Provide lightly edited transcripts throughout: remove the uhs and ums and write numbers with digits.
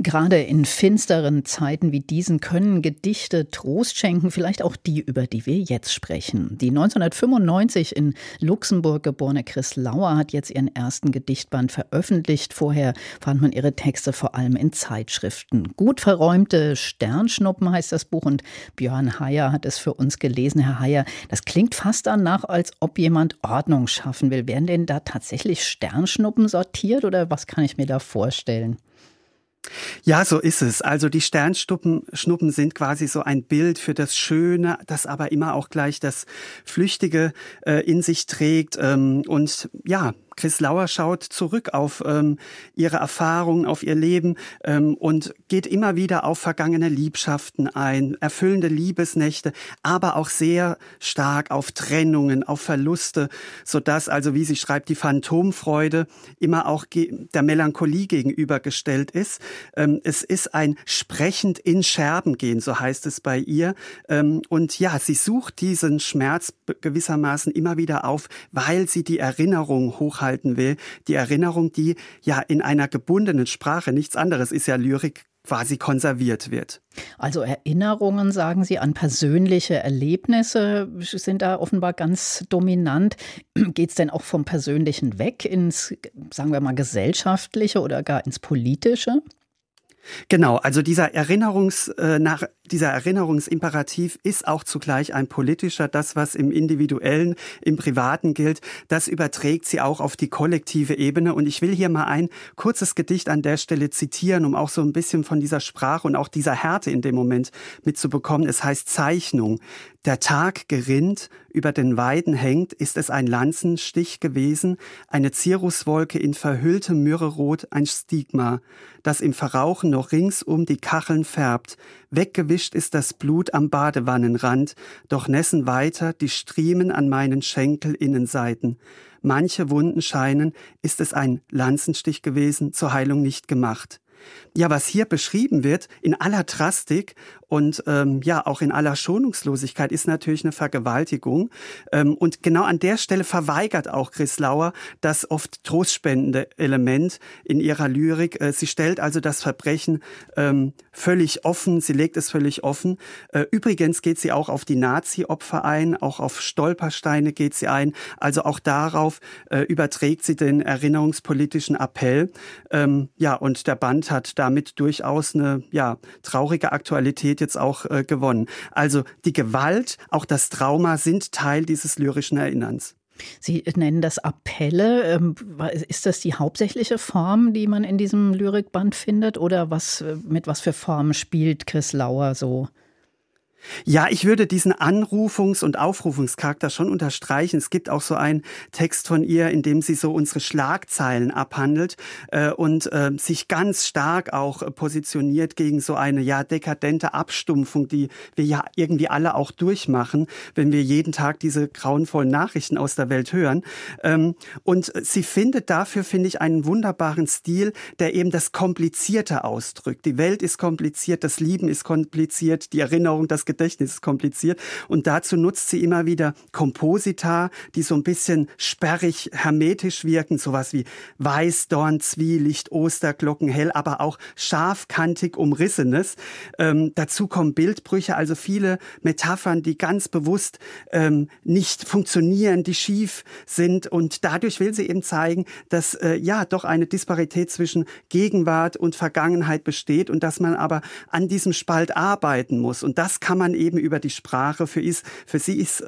Gerade in finsteren Zeiten wie diesen können Gedichte Trost schenken, vielleicht auch die, über die wir jetzt sprechen. Die 1995 in Luxemburg geborene Chris Lauer hat jetzt ihren ersten Gedichtband veröffentlicht. Vorher fand man ihre Texte vor allem in Zeitschriften. Gut verräumte Sternschnuppen heißt das Buch und Björn Hayer hat es für uns gelesen. Herr Hayer, das klingt fast danach, als ob jemand Ordnung schaffen will. Werden denn da tatsächlich Sternschnuppen sortiert oder was kann ich mir da vorstellen? Ja, so ist es. Also die Sternschnuppen sind quasi so ein Bild für das Schöne, das aber immer auch gleich das Flüchtige in sich trägt. Und ja, Chris Lauer schaut zurück auf ihre Erfahrungen, auf ihr Leben und geht immer wieder auf vergangene Liebschaften ein, erfüllende Liebesnächte, aber auch sehr stark auf Trennungen, auf Verluste, sodass also, wie sie schreibt, die Phantomfreude immer auch der Melancholie gegenübergestellt ist. Es ist ein sprechend in Scherben gehen, so heißt es bei ihr. Und ja, sie sucht diesen Schmerz gewissermaßen immer wieder auf, weil sie die Erinnerung hochhalten will. Die Erinnerung, die ja in einer gebundenen Sprache, nichts anderes ist ja Lyrik, quasi konserviert wird. Also Erinnerungen, sagen Sie, an persönliche Erlebnisse sind da offenbar ganz dominant. Geht es denn auch vom Persönlichen weg ins, sagen wir mal, Gesellschaftliche oder gar ins Politische? Genau, also dieser Erinnerungsimperativ ist auch zugleich ein politischer, das, was im Individuellen, im Privaten gilt, das überträgt sie auch auf die kollektive Ebene. Und ich will hier mal ein kurzes Gedicht an der Stelle zitieren, um auch so ein bisschen von dieser Sprache und auch dieser Härte in dem Moment mitzubekommen. Es heißt Zeichnung. Der Tag gerinnt, über den Weiden hängt, ist es ein Lanzenstich gewesen, eine Zirruswolke in verhülltem Myrrherot, ein Stigma, das im Verrauchen noch ringsum die Kacheln färbt. Weggewischt ist das Blut am Badewannenrand, doch nässen weiter die Striemen an meinen Schenkelinnenseiten. Manche Wunden scheinen, ist es ein Lanzenstich gewesen, zur Heilung nicht gemacht. Ja, was hier beschrieben wird, in aller Drastik und ja auch in aller Schonungslosigkeit, ist natürlich eine Vergewaltigung. Und genau an der Stelle verweigert auch Chris Lauer das oft trostspendende Element in ihrer Lyrik. Sie stellt also das Verbrechen völlig offen, sie legt es völlig offen. Übrigens geht sie auch auf die Nazi-Opfer ein, auch auf Stolpersteine geht sie ein. Also auch darauf überträgt sie den erinnerungspolitischen Appell. Ja, und der Band hat damit durchaus eine traurige Aktualität jetzt auch gewonnen. Also die Gewalt, auch das Trauma sind Teil dieses lyrischen Erinnerns. Sie nennen das Appelle. Ist das die hauptsächliche Form, die man in diesem Lyrikband findet? Oder mit was für Formen spielt Chris Lauer so? Ja, ich würde diesen Anrufungs- und Aufrufungscharakter schon unterstreichen. Es gibt auch so einen Text von ihr, in dem sie so unsere Schlagzeilen abhandelt und sich ganz stark auch positioniert gegen so eine dekadente Abstumpfung, die wir ja irgendwie alle auch durchmachen, wenn wir jeden Tag diese grauenvollen Nachrichten aus der Welt hören. Und sie findet dafür, finde ich, einen wunderbaren Stil, der eben das Komplizierte ausdrückt. Die Welt ist kompliziert, das Lieben ist kompliziert, die Erinnerung, das Gedächtnis ist kompliziert und dazu nutzt sie immer wieder Komposita, die so ein bisschen sperrig, hermetisch wirken, sowas wie Weißdorn, Zwielicht, Osterglocken, hell, aber auch scharfkantig Umrissenes. Dazu kommen Bildbrüche, also viele Metaphern, die ganz bewusst nicht funktionieren, die schief sind und dadurch will sie eben zeigen, dass doch eine Disparität zwischen Gegenwart und Vergangenheit besteht und dass man aber an diesem Spalt arbeiten muss und das kann man eben über die Sprache. Für sie ist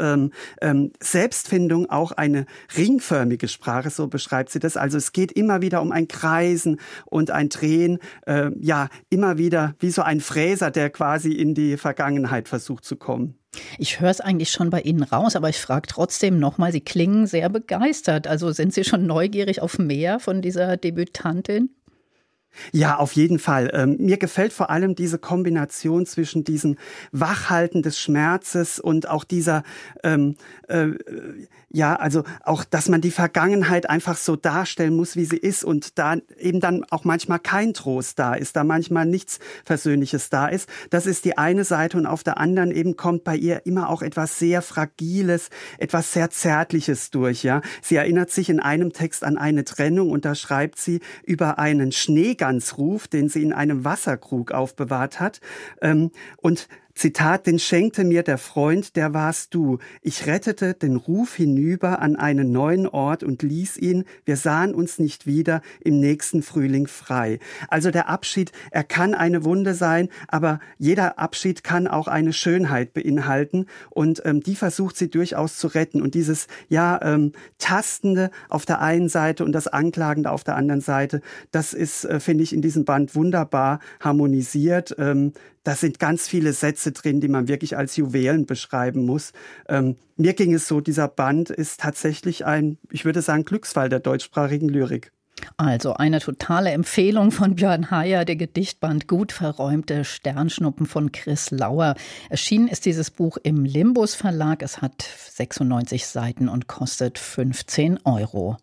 Selbstfindung auch eine ringförmige Sprache, so beschreibt sie das. Also es geht immer wieder um ein Kreisen und ein Drehen, immer wieder wie so ein Fräser, der quasi in die Vergangenheit versucht zu kommen. Ich höre es eigentlich schon bei Ihnen raus, aber ich frage trotzdem nochmal, Sie klingen sehr begeistert. Also sind Sie schon neugierig auf mehr von dieser Debütantin? Ja, auf jeden Fall. Mir gefällt vor allem diese Kombination zwischen diesem Wachhalten des Schmerzes und auch dieser Ja, also auch, dass man die Vergangenheit einfach so darstellen muss, wie sie ist und da eben dann auch manchmal kein Trost da ist, da manchmal nichts Versöhnliches da ist. Das ist die eine Seite und auf der anderen eben kommt bei ihr immer auch etwas sehr Fragiles, etwas sehr Zärtliches durch. Ja, sie erinnert sich in einem Text an eine Trennung und da schreibt sie über einen Schneegansruf, den sie in einem Wasserkrug aufbewahrt hat und Zitat, den schenkte mir der Freund, der warst du. Ich rettete den Ruf hinüber an einen neuen Ort und ließ ihn, wir sahen uns nicht wieder, im nächsten Frühling frei. Also der Abschied, er kann eine Wunde sein, aber jeder Abschied kann auch eine Schönheit beinhalten und die versucht sie durchaus zu retten. Und dieses Tastende auf der einen Seite und das Anklagende auf der anderen Seite, das ist, finde ich, in diesem Band wunderbar harmonisiert. Da sind ganz viele Sätze drin, die man wirklich als Juwelen beschreiben muss. Mir ging es so, dieser Band ist tatsächlich ein, ich würde sagen, Glücksfall der deutschsprachigen Lyrik. Also eine totale Empfehlung von Björn Hayer, der Gedichtband Gut verräumte Sternschnuppen von Chris Lauer. Erschienen ist dieses Buch im Limbus Verlag. Es hat 96 Seiten und kostet 15 €.